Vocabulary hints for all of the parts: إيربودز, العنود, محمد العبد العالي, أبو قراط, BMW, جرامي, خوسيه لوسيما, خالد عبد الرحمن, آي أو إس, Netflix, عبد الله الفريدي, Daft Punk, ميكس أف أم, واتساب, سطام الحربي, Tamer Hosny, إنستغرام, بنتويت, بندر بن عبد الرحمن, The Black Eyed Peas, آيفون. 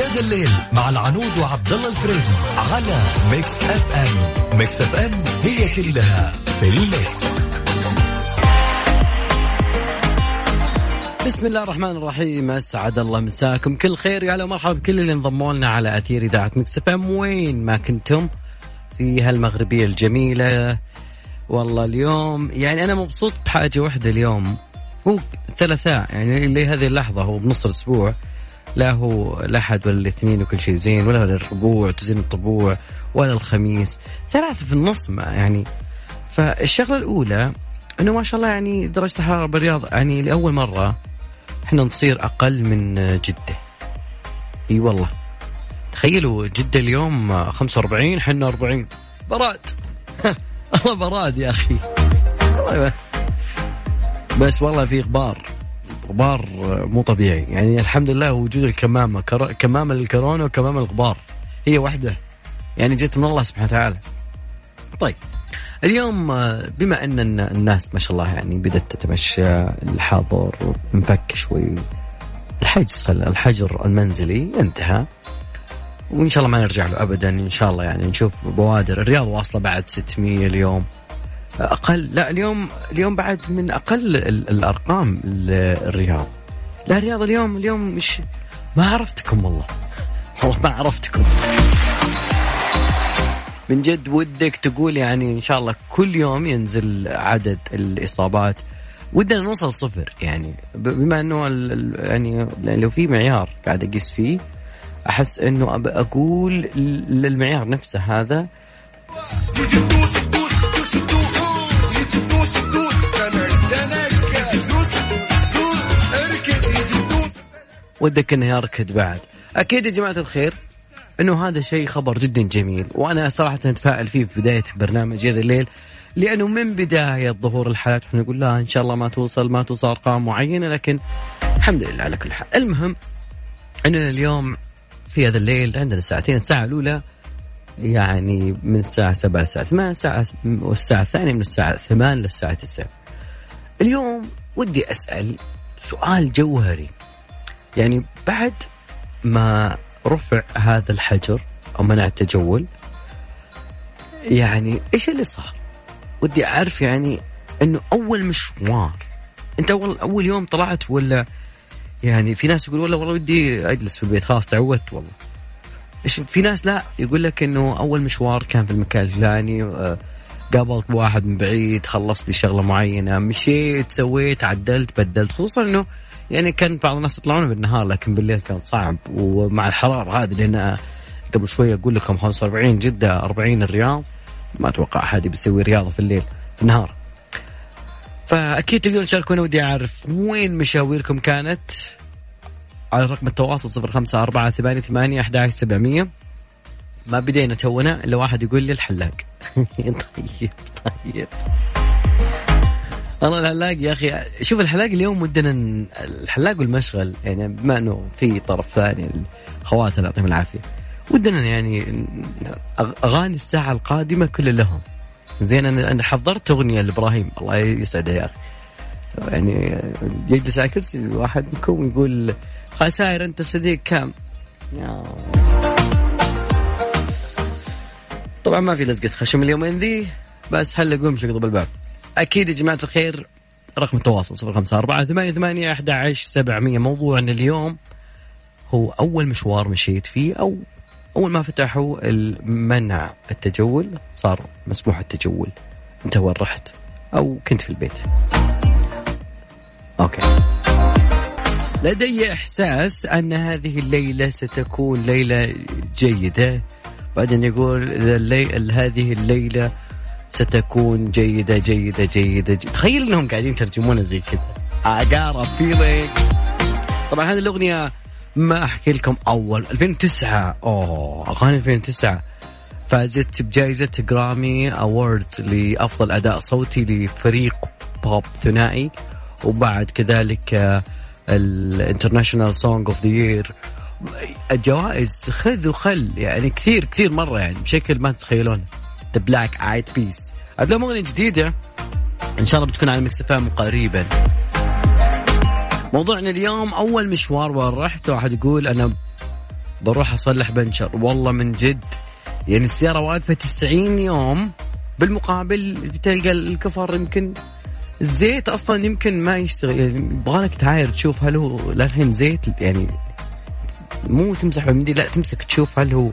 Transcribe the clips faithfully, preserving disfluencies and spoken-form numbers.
يا ذا الليل مع العنود وعبد الله الفريدي على ميكس أف أم. ميكس أف أم هي كلها في الميكس. بسم الله الرحمن الرحيم. أسعد الله مساكم كل خير. يا هلا ومرحبا بكل اللي انضموا لنا على أثير إذاعة ميكس أف أم وين ما كنتم في هالمغربية الجميلة. والله اليوم يعني أنا مبسوط بحاجة واحدة اليوم، هو الثلاثاء يعني اللي هذه اللحظة هو بنص الأسبوع، لا هو الأحد ولا الاثنين وكل شيء زين، ولا الربوع تزين الطبوع، ولا الخميس، ثلاثة في النص ما يعني. فالشغلة الأولى أنه ما شاء الله يعني درجة الحرارة بالرياض يعني لأول مرة إحنا نصير أقل من جدة. إي والله تخيلوا جدة اليوم خمسة وأربعين، إحنا أربعين. براد الله براد يا أخي بس والله في غبار غبار مو طبيعي يعني. الحمد لله وجود الكمامة، كمامة الكورونا وكمامة الغبار، هي واحدة يعني جت من الله سبحانه وتعالى. طيب اليوم بما أن الناس ما شاء الله يعني بدأت تتمشى، الحاضر نفك شوي، الحجر الحجر المنزلي انتهى وإن شاء الله ما نرجع له أبدا. إن شاء الله يعني نشوف بوادر الرياض واصلة بعد ستمية اليوم أقل، لا اليوم اليوم بعد من أقل الأرقام الرياض. لا الرياض اليوم اليوم مش ما عرفتكم والله والله ما عرفتكم من جد. ودك تقول يعني إن شاء الله كل يوم ينزل عدد الإصابات، ودنا نوصل صفر يعني. بما أنه يعني لو في معيار قاعد أقيس فيه، أحس أنه أقول للمعيار نفسه هذا ودك أنه يركض بعد. أكيد يا جماعة الخير أنه هذا شيء خبر جدا جميل، وأنا صراحة أتفائل فيه في بداية برنامج هذا الليل، لأنه من بداية ظهور الحالات احنا نقول لا إن شاء الله ما توصل ما توصل أرقام معينة، لكن الحمد لله على كل حال. المهم عندنا اليوم في هذا الليل عندنا ساعتين، الساعة الأولى يعني من الساعة سبعة للساعة ثمانية، ساعة والساعة الثانية من الساعة ثمانية للساعة تسعة. اليوم ودي أسأل سؤال جوهري يعني، بعد ما رفع هذا الحجر أو منع التجول يعني إيش اللي صار؟ ودي أعرف يعني أنه أول مشوار أنت أول, أول يوم طلعت، ولا يعني في ناس يقول والله والله ودي أجلس في البيت خلاص تعودت والله إيش. في ناس لا يقول لك أنه أول مشوار كان في المكان الفلاني، قابلت واحد من بعيد، خلصت لي شغلة معينة، مشيت سويت عدلت بدلت، خصوصا أنه يعني كان بعض الناس يطلعون بالنهار لكن بالليل كان صعب، ومع الحرارة هذه اللي أنا قبل شوية أقول لكم خمسة وأربعين جدة أربعين الرياض، ما أتوقع أحد بيسوي رياضة في الليل في النهار. فأكيد تقدرون تشاركونا، ودي أعرف وين مشاويركم كانت على رقم التواصل صفر خمسة أربعة ثمانية ثمانية واحد واحد سبعمية. ما بدينا تونا إلا واحد يقول لي الحلاق طيب طيب والله الحلاق يا أخي، شوف الحلاق اليوم ودنا الحلاق والمشغل يعني، بما أنه في طرف ثاني خواتنا يعطيهم العافية، ودنا يعني أغاني الساعة القادمة كل لهم زين. أنا حضرت أغنية لإبراهيم الله يسعده يا أخي، يعني يجلس على كرسي واحد منكم يقول خسائر أنت صديق كام. طبعا ما في لزقة خشم اليومين ذي، بس هل قوم شقضوا بالباب. أكيد يا جماعة الخير رقم التواصل صفر خمسة أربعة ثمانية ثمانية واحد واحد سبعمية. موضوعنا اليوم هو أول مشوار مشيت فيه، أو أول ما فتحوا المنع التجول صار مسموح التجول، أنت وين رحت أو كنت في البيت؟ أوكي، لدي إحساس أن هذه الليلة ستكون ليلة جيدة. بعدين يقول الليل هذه الليلة ستكون جيدة جيدة جيدة, جيدة. تخيل إنهم قاعدين ترجمونا زي كده عقارب فيلينج. طبعا هذه الأغنية ما أحكي لكم أول ألفين وتسعة، أوه أغاني ألفين وتسعة، فازت بجائزة جرامي أوردز لأفضل أداء صوتي لفريق بوب ثنائي، وبعد كذلك الانترناشنال سونغ أوف ذا يير. الجوائز خذ وخل يعني كثير كثير مرة يعني بشكل ما تتخيلون. The Black Eyed Peas قبلهم أغنية جديدة إن شاء الله بتكون على ميكس أف أم قريبا. موضوعنا اليوم أول مشوار ورحت، واحد يقول أنا بروح أصلح بنشر. والله من جد يعني السيارة واقفة تسعين يوم، بالمقابل بتلقى الكفر يمكن الزيت أصلا يمكن ما يشتغل. يعني بغالك تعاير تشوف هل هو للحين زيت، يعني مو تمسح بالمنديل، لا تمسك تشوف هل هو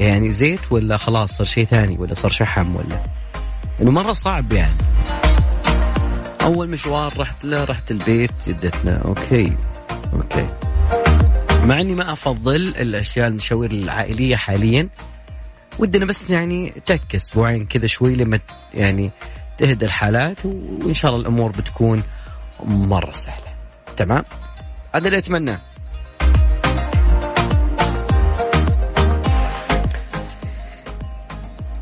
يعني زيت ولا خلاص صار شيء ثاني ولا صار شحم، ولا إنه مرة صعب. يعني أول مشوار رحت له رحت البيت جدتنا، أوكي أوكي مع أني ما أفضل الأشياء المشاوير العائلية حاليا، ودنا بس يعني تك أسبوعين كذا شوي لما يعني تهدى الحالات، وإن شاء الله الأمور بتكون مرة سهلة. تمام، هذا اللي أتمناه.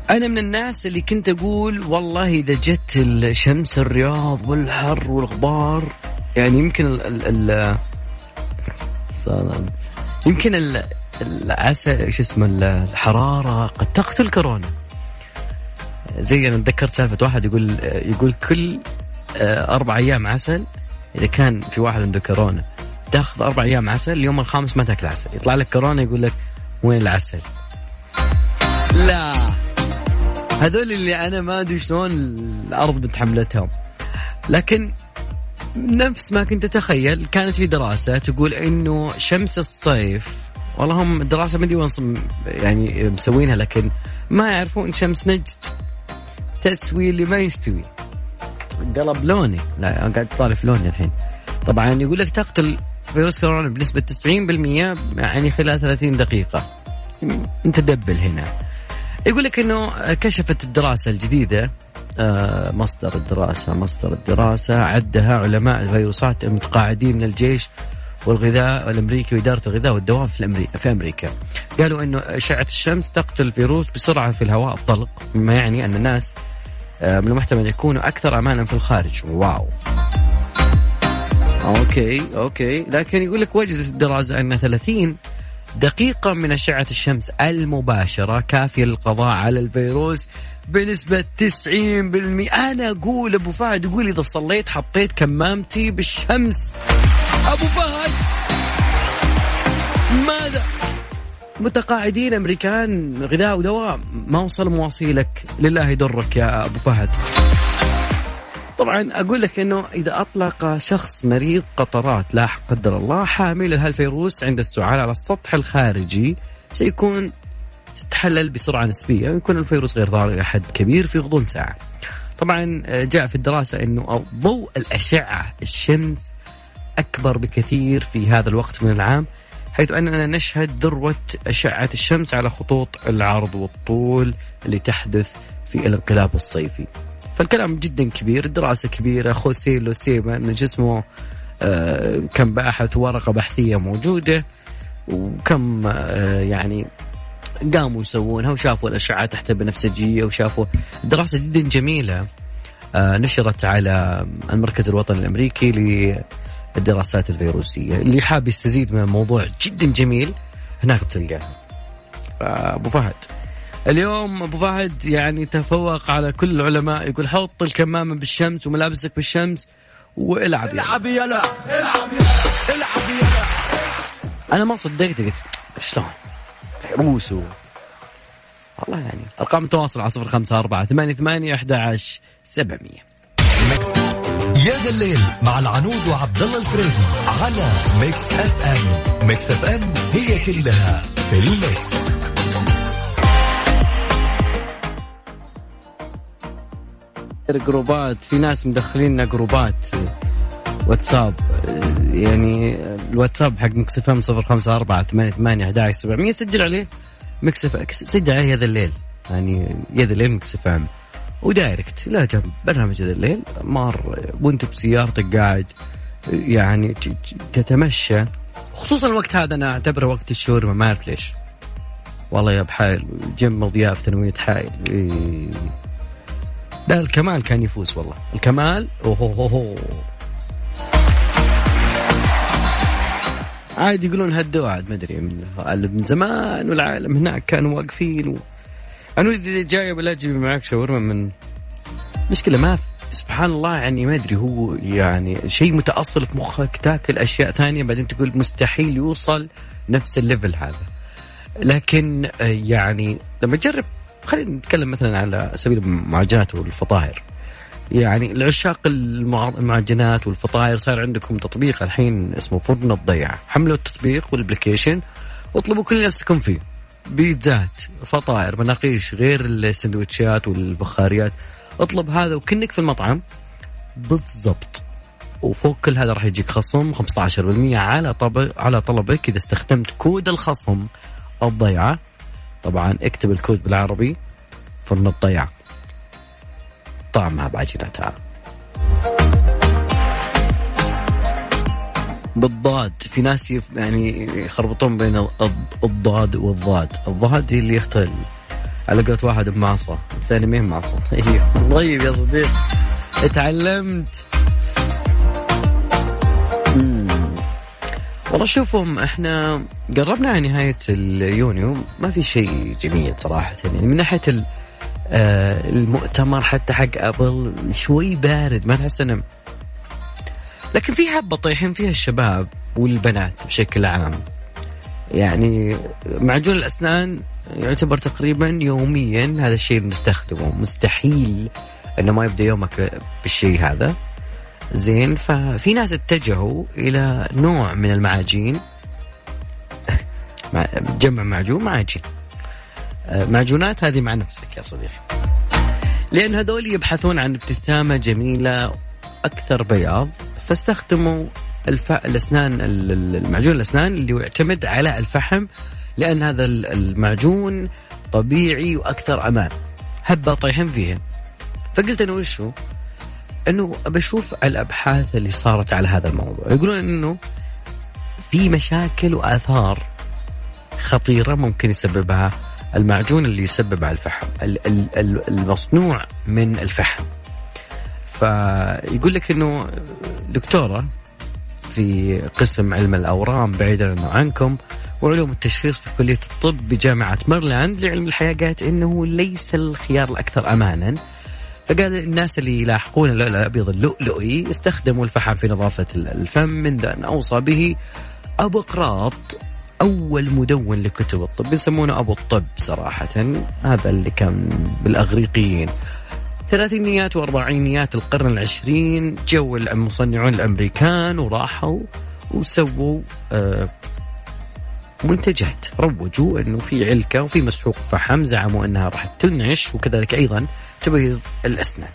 أنا من الناس اللي كنت أقول والله إذا جت الشمس الرياض والحر والغبار، يعني يمكن ال ال ال صلاً. يمكن ال العسل إيش اسمه الحرارة قد تقتل كورونا. زي أنا أتذكرت سالفة واحد يقول يقول كل أربع أيام عسل، إذا كان في واحد عنده كورونا تأخذ أربع أيام عسل، اليوم الخامس ما تأكل عسل، يطلع لك كورونا يقول لك وين العسل. لا هذول اللي أنا ما أدري شلون الأرض بتحملتهم، لكن نفس ما كنت أتخيل. كانت في دراسة تقول إنه شمس الصيف، واللهم الدراسة ما أدري وين يعني مسوينها، لكن ما يعرفون شمس نجد تسوي اللي ما يستوي، قلب لوني. لا أنا قاعد أطالع في لوني الحين. طبعا يقول لك تقتل فيروس كورونا بنسبة تسعين بالمئة يعني خلال ثلاثين دقيقة. أنت دبل هنا. يقول لك إنه كشفت الدراسة الجديدة، مصدر الدراسة مصدر الدراسة عدها علماء الفيروسات المتقاعدين من الجيش والغذاء الأمريكي وإدارة الغذاء والدواء في, في أمريكا. قالوا إنه أشعة الشمس تقتل الفيروس بسرعة في الهواء الطلق، مما يعني أن الناس من المحتمل يكونوا أكثر أمانا في الخارج. واو، أوكي أوكي لكن يقول لك وجدت الدراسة أن ثلاثين دقيقة من أشعة الشمس المباشرة كافية للقضاء على الفيروس بنسبة تسعين بالمئة. أنا أقول أبو فهد، يقول إذا صليت حطيت كمامتي بالشمس. أبو فهد ماذا؟ متقاعدين أمريكان غذاء ودواء ما وصل مواصيلك، لله يدرك يا أبو فهد. طبعا أقول لك أنه إذا أطلق شخص مريض قطرات لا قدر الله حامل لهالفيروس عند السعال على السطح الخارجي، سيكون تتحلل بسرعة نسبية ويكون الفيروس غير ضار إلى حد كبير في غضون ساعة. طبعا جاء في الدراسة أنه ضوء الأشعة الشمس أكبر بكثير في هذا الوقت من العام، حيث أننا نشهد ذروة أشعة الشمس على خطوط العرض والطول اللي تحدث في الانقلاب الصيفي. فالكلام جدا كبير، الدراسة كبيرة. خوسيه لوسيما من جسمه آه كم باحث ورقة بحثية موجودة، وكم آه يعني قاموا يسوونها وشافوا الأشعة تحت بنفسجية وشافوا دراسة جدا جميلة آه نشرت على المركز الوطني الأمريكي للدراسات الفيروسية. اللي حاب يستزيد من الموضوع جدا جميل هناك بتلقاها. أبو فهد اليوم أبو فهد يعني تفوق على كل العلماء، يقول حط الكمامة بالشمس وملابسك بالشمس والعب يلا العب يلا العب يلا. أنا ما صدقت، قلت شلون فيروسه. والله يعني أرقام التواصل على صفر خمسة أربعة ثمانية ثمانية أحد عشر سبعمية. يا ذا الليل مع العنود وعبد الله الفريدي على ميكس أف أم. ميكس أف أم هي كلها في الميكس. جروبات، في ناس مدخليننا جروبات واتساب، يعني الواتساب حق ميكس أف أم صفر خمسة أربعة ثمانية ثمانية أحد عشر سبعمية. سجل عليه ميكس أف أم، سجل عليه هذا الليل، يعني يا ذا الليل ميكس أف أم، ودايركت لا جنب برنامج هذا الليل مار، وانت بسيارتك قاعد يعني تتمشى، خصوصا الوقت هذا أنا أعتبره وقت الشاورما، ما أعرف ليش والله يا بحائل جم ضياف ثانوية حائل. إيه لا الكمال كان يفوز والله، الكمال اوهوهوهو عاد يقولون هدوا عاد ما أدري من من زمان، والعالم هناك كانوا واقفين و... أنا ودي جاي ولا أجيب معك شاورما من مشكلة ما في. سبحان الله يعني ما أدري، هو يعني شيء متأصل في مخك، تاكل أشياء ثانية بعدين تقول مستحيل يوصل نفس الليفل هذا. لكن يعني لما تجرب، خلينا نتكلم مثلا على سبيل المعجنات والفطائر، يعني العشاق المعجنات والفطائر صار عندكم تطبيق الحين اسمه فرن الضيعة، حملوا التطبيق والابليكيشن واطلبوا كل نفسكم فيه، بيتزات، فطائر، مناقيش، غير السندويتشات والبخاريات، اطلب هذا وكنك في المطعم بالضبط. وفوق كل هذا راح يجيك خصم خمسة عشر بالمئة على طلب على طلبك إذا استخدمت كود الخصم الضيعة. طبعا اكتب الكود بالعربي فرن الضيعة، طعمها بعجنتها. بالضاد، في ناس يعني يخربطون بين الضاد والضاد، الضاد هي اللي يختل على قولة واحد بمعصى الثاني مين معصى. طيب يا صديق اتعلمت. والله شوفهم احنا قربنا على نهاية اليونيو، ما في شيء جميل صراحة، يعني من ناحية المؤتمر حتى حق أبل شوي بارد، ما تحس انه، لكن في حبة طايحين فيها الشباب والبنات بشكل عام. يعني معجون الأسنان يعتبر تقريبا يوميا هذا الشيء بنستخدمه، مستحيل انه ما يبدأ يومك بالشيء هذا زين. ففي ناس اتجهوا إلى نوع من المعاجين، جمع معجون معاجين، معجونات هذه مع نفسك يا صديقي، لأن هذول يبحثون عن ابتسامة جميلة أكثر بياض، فاستخدموا الف... الأسنان، المعجون الأسنان اللي يعتمد على الفحم، لأن هذا المعجون طبيعي وأكثر أمان. هبة طايحين فيها، فقلت أنا وشو أنه بشوف الأبحاث اللي صارت على هذا الموضوع، يقولون أنه في مشاكل وآثار خطيرة ممكن يسببها المعجون اللي يسبب على الفحم، المصنوع من الفحم. فيقول لك أنه دكتورة في قسم علم الأورام بعيدا عنكم وعلوم التشخيص في كلية الطب بجامعة ميرلاند لعلم الحياة، قالت أنه ليس الخيار الأكثر أمانا. فقال الناس اللي يلاحقون اللؤلؤ الأبيض اللؤلؤي استخدموا الفحم في نظافة الفم منذ أن أوصى به أبو قراط أول مدون لكتب الطب، يسمونه أبو الطب صراحة، هذا اللي كان بالأغريقيين ثلاثينيات وأربعينيات القرن العشرين. جو المصنعون الأمريكان وراحوا وسووا منتجات، روجوا أنه في علكة وفي مسحوق فحم، زعموا أنها راح تنعش وكذلك أيضا تبيض الأسنان.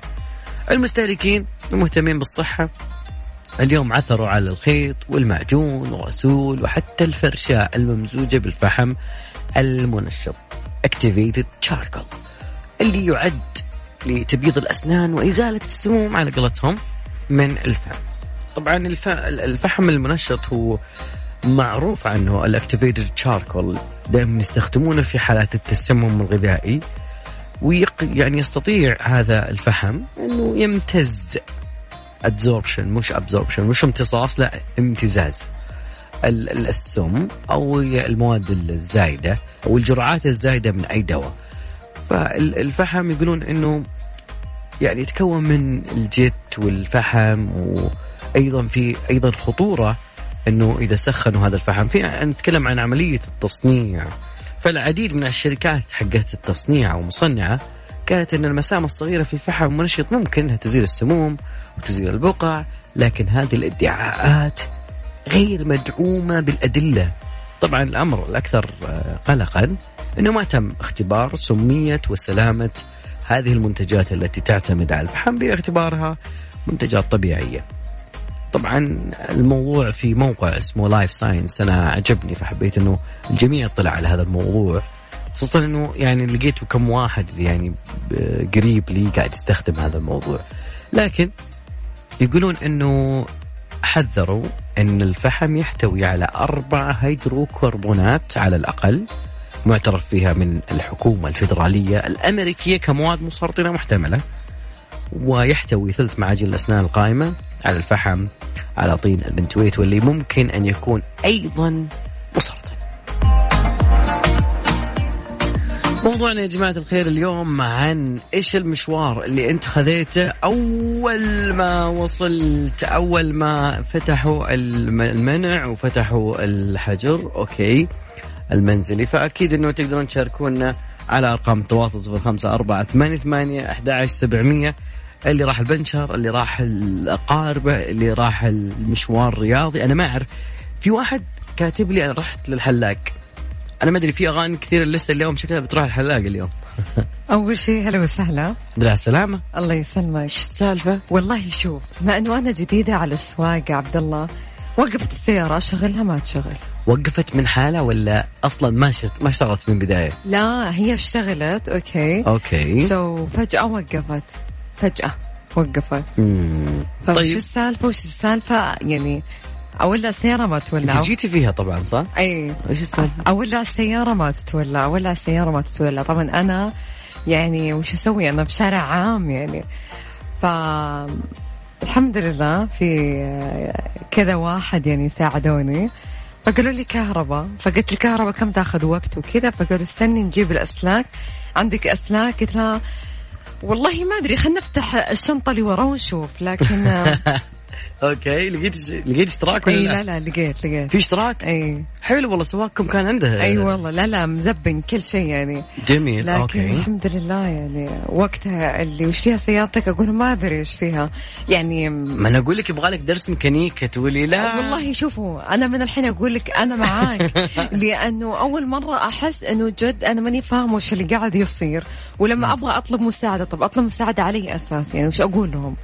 المستهلكين المهتمين بالصحة اليوم عثروا على الخيط والمعجون وغسول وحتى الفرشاة الممزوجة بالفحم المنشط Activated Charcoal اللي يعد لتبييض الأسنان وإزالة السموم على قولتهم من الفم. طبعا الفحم المنشط هو معروف عنه Activated Charcoal، دائما يستخدمونه في حالات التسمم الغذائي، ويق يعني يستطيع هذا الفحم أنه يمتز absorption، مش absorption مش امتصاص، لا امتزاز السم أو المواد الزايدة أو الجرعات الزايدة من أي دواء. فالفحم يقولون أنه يعني يتكون من الجت والفحم، وأيضا في أيضا خطورة أنه إذا سخنوا هذا الفحم، في نتكلم عن عملية التصنيع. فالعديد من الشركات حقت التصنيع ومصنعة كانت أن المسام الصغيرة في الفحم المنشط ممكن أنها تزيل السموم وتزيل البقع، لكن هذه الادعاءات غير مدعومة بالأدلة. طبعا الأمر الأكثر قلقا أنه ما تم اختبار سمية وسلامة هذه المنتجات التي تعتمد على الفحم باعتبارها منتجات طبيعية. طبعا الموضوع في موقع اسمه لايف ساينس، أنا عجبني فحبيت أنه الجميع يطلع على هذا الموضوع، خصوصا أنه يعني لقيته كم واحد يعني قريب لي قاعد يستخدم هذا الموضوع. لكن يقولون أنه حذروا أن الفحم يحتوي على أربع هيدروكربونات على الأقل معترف فيها من الحكومة الفيدرالية الأمريكية كمواد مسرطنة محتملة، ويحتوي ثلث معاجن الأسنان القائمة على الفحم على طين البنتويت، واللي ممكن أن يكون أيضا مسرطن. موضوعنا يا جماعة الخير اليوم عن إيش المشوار اللي أنت خذيته أول ما وصلت، أول ما فتحوا المنع وفتحوا الحجر. أوكي المنزلي. فأكيد أنه تقدرون تشاركونا على أرقام التواصل صفر خمسة أربعة ثمانية ثمانية أحد عشر سبعمية، اللي راح البنشر، اللي راح الأقاربة، اللي راح المشوار الرياضي. أنا ما أعرف، في واحد كاتب لي أنا رحت للحلاق. أنا ما أدري، في أغاني كثير اللستة اليوم شكلها بتروح الحلاق اليوم. أول شيء هلا وسهلا، درع السلامة. الله يسلمك. شو السالفة؟ والله شوف، ما أنه أنا جديدة على السواقة عبد الله. وقفت السيارة شغلها ما تشغل. وقفت من حالة ولا أصلا ما شت ما اشتغلت من بداية؟ لا هي اشتغلت. أوكي أوكي سو so, فجأة وقفت فجأة وقفت. مم. فش طيب. السالفة وش السالفة يعني؟ أولا السيارة ما تولع. أنت جيتي فيها طبعا صح؟ أي. وش السالفة؟ أولا السيارة ما تتولع، أولا السيارة ما تتولع. طبعا أنا يعني وش أسوي، أنا بشارع عام يعني. ف الحمد لله في كذا واحد يعني ساعدوني، فقالوا لي كهرباء. فقلت الكهرباء كم تاخذ وقت وكذا، فقالوا استني نجيب الأسلاك، عندك أسلاك؟ قلت لها والله ما أدري، خلنا نفتح الشنطة اللي ورا ونشوف. لكن أوكي لقيت لقيت اشتراك ولا لا؟ لا لقيت لقيت في اشتراك. أي حلو والله، سواقكم كان عندها. أي والله لا لا مزبن كل شيء يعني جميل. لكن أوكي الحمد لله يعني وقتها اللي وش فيها سيارتك؟ أقول ما أدري وش فيها يعني. ما أنا أقول لك يبغى لك درس ميكانيكا تقولي لا. والله شوفوا أنا من الحين أقول لك أنا معاك. لأنه أول مرة أحس إنه جد أنا ماني فاهمة وش اللي قاعد يصير، ولما أبغى أطلب مساعدة طب أطلب مساعدة علي أساس يعني وش أقول لهم.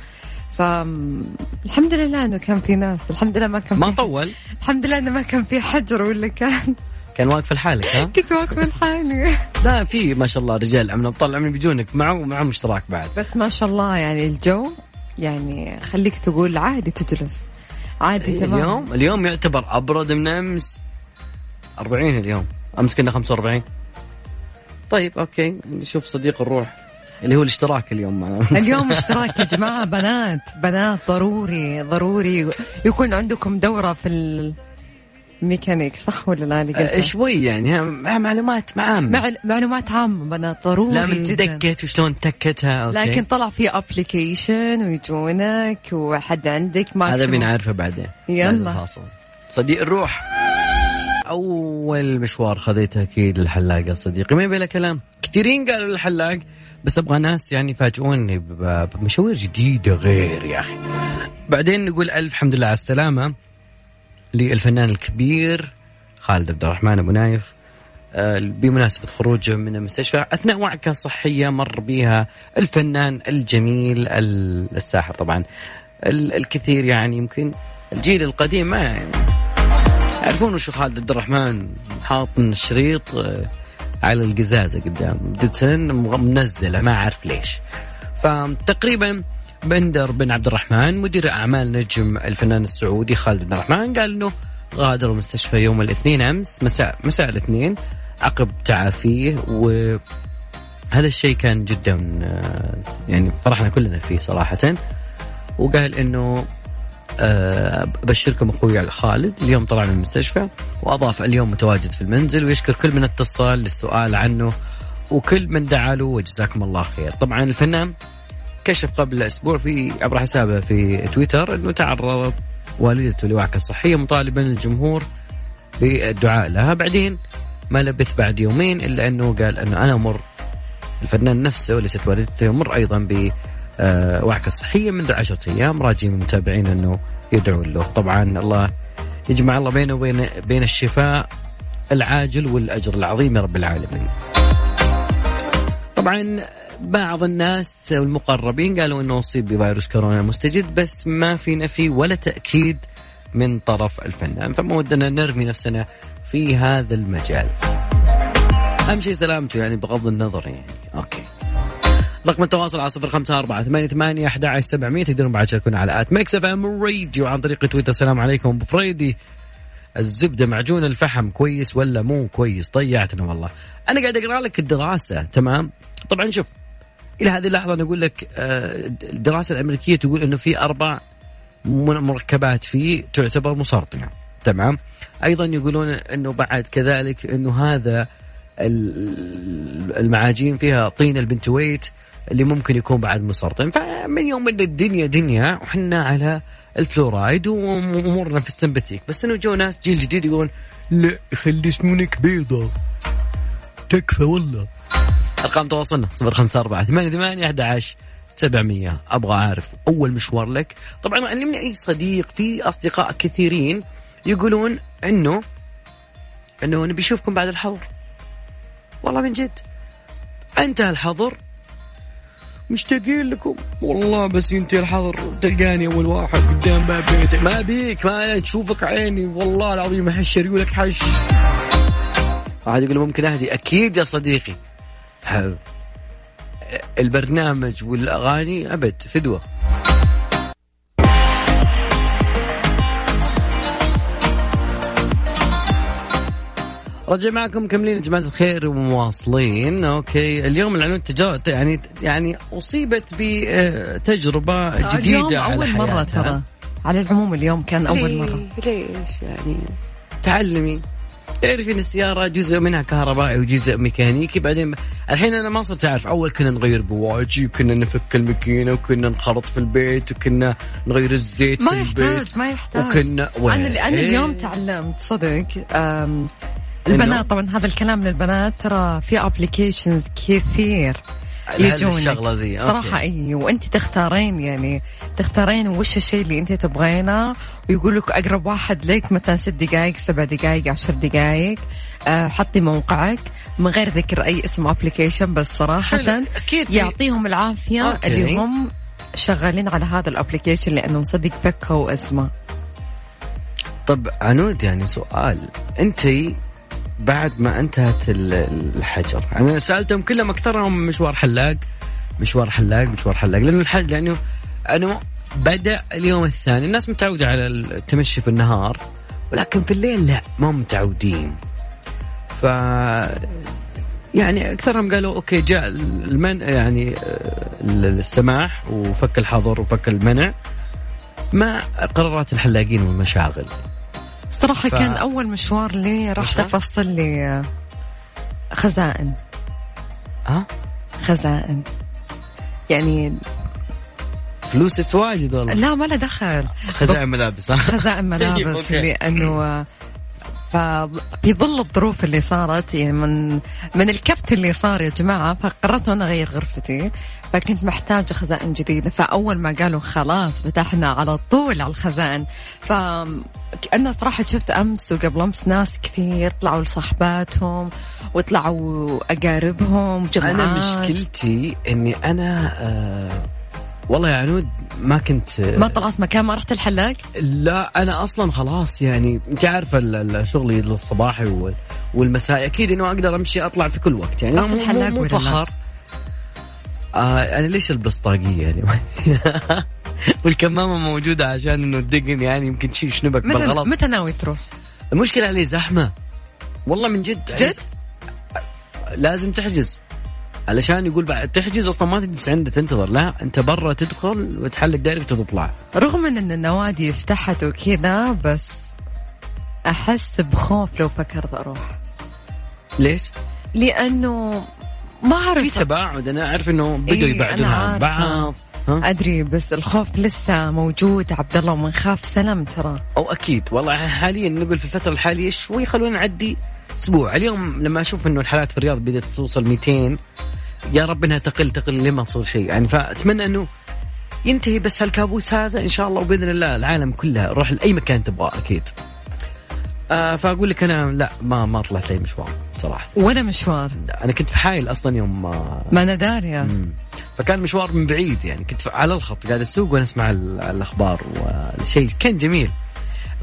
فالحمد لله أنه كان في ناس، الحمد لله ما كان ما طول، الحمد لله أنه ما كان في حجر ولا كان كان واقف لحالك. ها كنت واقف لحالي. لا في ما شاء الله رجال عمنا بطلع عمنا بيجونك معه ومعهم اشتراك بعد. بس ما شاء الله يعني الجو يعني خليك تقول عادي تجلس عادي. ايه تمام. اليوم اليوم يعتبر أبرد من أمس. أربعين اليوم، أمس كنا خمسة وأربعين. طيب أوكي نشوف صديق الروح اللي هو الاشتراك اليوم معنا. اليوم اشتراك يا جماعة. بنات بنات ضروري ضروري يكون عندكم دورة في الميكانيك، صح ولا لا؟ لقيتها شوي يعني معلومات عامة، معلومات عامة بنات ضروري. لا من دكت وشلون تكتها. لكن طلع في ابليكيشن ويجونك وحد عندك ما هذا بنعرفه بعدين. يلا صديق الروح، أول مشوار خذيته أكيد الحلاقة صديقي، ما يبيله كلام. كثيرين قالوا الحلاق، بس أبغى ناس يعني فاجئوني بمشاوير جديدة غير يا أخي. بعدين نقول ألف الحمد لله على السلامة للفنان الكبير خالد عبد الرحمن أبو نايف بمناسبة خروجه من المستشفى أثناء وعكة صحية مر بها الفنان الجميل الساحر. طبعا الكثير يعني يمكن الجيل القديم ما يعني يعرفون شو خالد عبد الرحمن حاط الشريط على القزازة قدام دتسن منزلة ما عارف ليش. فتقريبا بندر بن عبد الرحمن مدير أعمال نجم الفنان السعودي خالد بن الرحمن قال إنه غادر المستشفى يوم الاثنين أمس مساء مساء الاثنين عقب تعافيه، وهذا الشيء كان جدا يعني فرحنا كلنا فيه صراحة. وقال إنه أبشركم أخوي على خالد اليوم طلع من المستشفى، وأضاف اليوم متواجد في المنزل ويشكر كل من اتصل للسؤال عنه وكل من دعا له وجزاكم الله خير. طبعا الفنان كشف قبل أسبوع في عبر حسابه في تويتر أنه تعرضت والدته لوعكة صحية مطالبا الجمهور بالدعاء لها. بعدين ما لبث بعد يومين إلا أنه قال أنه أنا مر الفنان نفسه وليست والدته مر أيضا ب أه وعكة صحية منذ عشرة أيام، راجي من متابعين أنه يدعو له. طبعا الله يجمع الله بينه وبين بين الشفاء العاجل والأجر العظيم يا رب العالمين. طبعا بعض الناس والمقربين قالوا أنه أصيب بفيروس كورونا مستجد، بس ما في نفي ولا تأكيد من طرف الفنان، فما ودنا نرمي نفسنا في هذا المجال. أهم شيء سلامته يعني بغض النظر يعني. أوكي رقم التواصل على صفر خمسة أربعة ثمانية ثمانية أحد عشر سبعمية. تقدرون بعد تشاركونا على آت ميكس أف أم راديو عن طريق تويتر. السلام عليكم أبو فريدي، الزبدة معجون الفحم كويس ولا مو كويس؟ ضيعتنا والله. أنا قاعد أقرأ لك الدراسة تمام. طبعا شوف إلى هذه اللحظة نقول لك الدراسة الأمريكية تقول إنه في أربع مركبات فيه تعتبر مسرطنة تمام. أيضا يقولون إنه بعد كذلك إنه هذا المعاجين فيها طين البنتويت اللي ممكن يكون بعد مسرطن. فمن يوم من الدنيا دنيا وحنا على الفلورايد ومرنا في السمبتيك. بس انه جو ناس جيل جديد يقولون لا خلي سنونك بيضة تكفى والله. أرقام تواصلنا صفر خمسة أربعة ثمانية ثمانية أحد عشر سبعمية. أبغى أعرف أول مشوار لك. طبعا علمني أي صديق، في أصدقاء كثيرين يقولون إنه إنه نبي نشوفكم بعد الحظر. والله من جد انتهى الحظر مشتاقين لكم والله، بس ينتهي الحظر تلقاني أول واحد قدام باب بيتك، ما بيك ما تشوفك عيني والله العظيم أحش ريولك حش. عاد يقول ممكن أهلي، أكيد يا صديقي حب. البرنامج والأغاني أبد فدوة. رجع معكم كملين جماعة الخير ومواصلين. أوكي اليوم العنود تجا يعني يعني أصيبت بتجربة جديدة على أول حياتها. مرة ترى على العموم اليوم كان أول مرة. ليش يعني تعلمي تعرفين السيارة جزء منها كهربائي وجزء ميكانيكي، بعدين الحين أنا ما صرت أعرف. أول كنا نغير بواجي وكنا نفك الماكينة وكنا نخرط في البيت وكنا نغير الزيت في البيت. ما يحتاج ما يحتاج وكنا أنا أنا اليوم تعلمت صدق. البنات طبعا هذا الكلام للبنات، ترى في ابلكيشنز كثير يجونك صراحة أي، وأنت تختارين يعني تختارين وش الشيء اللي أنت تبغينه، ويقولك أقرب واحد لك مثلا ست دقايق سبع دقايق عشر دقايق أه حطي موقعك، من غير ذكر أي اسم ابلكيشن، بس صراحة يعطيهم العافية أوكي. اللي هم شغالين على هذا الابلكيشن لأنه مصدق فكوا اسمه. طب عنود يعني سؤال، أنتي بعد ما انتهت الحجر انا سالتهم كلهم اكثرهم مشوار حلاق مشوار حلاق مشوار حلاق لانه الحج لانه انا بدا اليوم الثاني. الناس متعوده على التمشي في النهار ولكن في الليل لا ما متعودين، ف يعني اكثرهم قالوا اوكي جاء المنع يعني السماح وفك الحظر وفك المنع مع قرارات الحلاقين والمشاغل. صراحة ف... كان أول مشوار لي راح تفصل لي خزائن أه؟ خزائن يعني فلوس سواجد والله. لا ما لا دخل خزائن ملابس خزائن ملابس لأنه في ظل الظروف اللي صارت يعني من من الكبت اللي صار يا جماعة، فقررت أنا أغير غرفتي، فكنت محتاجة خزائن جديدة. فأول ما قالوا خلاص فتحنا على طول على الخزائن. فأنا صراحة شفت أمس وقبل أمس ناس كثير طلعوا لصاحباتهم وطلعوا أقاربهم جماعات. أنا مشكلتي أني أنا آه والله يا عنود ما كنت ما طلعت مكان، ما رحت الحلاق. لا أنا أصلا خلاص يعني أنت عارفة شغلي الصباحي والمسائي أكيد إنه أقدر أمشي أطلع في كل وقت يعني. رحت الحلاق مو فخر آه أنا ليش ألبس طاقية يعني والكمامة موجودة عشان إنه الدقن يعني يمكن شيء شنبك بالغلط. متى ناوي تروح؟ المشكلة عليه زحمة والله من جد جد لازم تحجز علشان يقول بعد تحجز أصلا ما تجلس عنده تنتظر، لا أنت برا تدخل وتحلق دايركت وتطلع. رغم أن النوادي فتحت وكذا بس أحس بخوف لو فكرت أروح. ليش؟ لأنه ما أعرف في تباعد. أنا أعرف أنه بدوا يبعدون عن بعض أدري بس الخوف لسه موجود. عبد الله ومن خاف سلم ترى. أو أكيد والله حاليا نقول في الفترة الحالية شوي خلونا نعدي أسبوع. اليوم لما أشوف أنه الحالات في الرياض بدأت توصل مئتين يا رب إنها تقل تقل لما تصل شيء يعني، فأتمنى أنه ينتهي بس هالكابوس هذا إن شاء الله. وبإذن الله العالم كلها روح لأي مكان تبغاه أكيد. آه فأقول لك أنا لا ما ما طلعت لي مشوار صراحة ولا مشوار. أنا كنت في حائل أصلا يوم ما, ما أنا دارية، فكان مشوار من بعيد يعني. كنت على الخط قاعد أسوق وأسمع الأخبار والشيء كان جميل.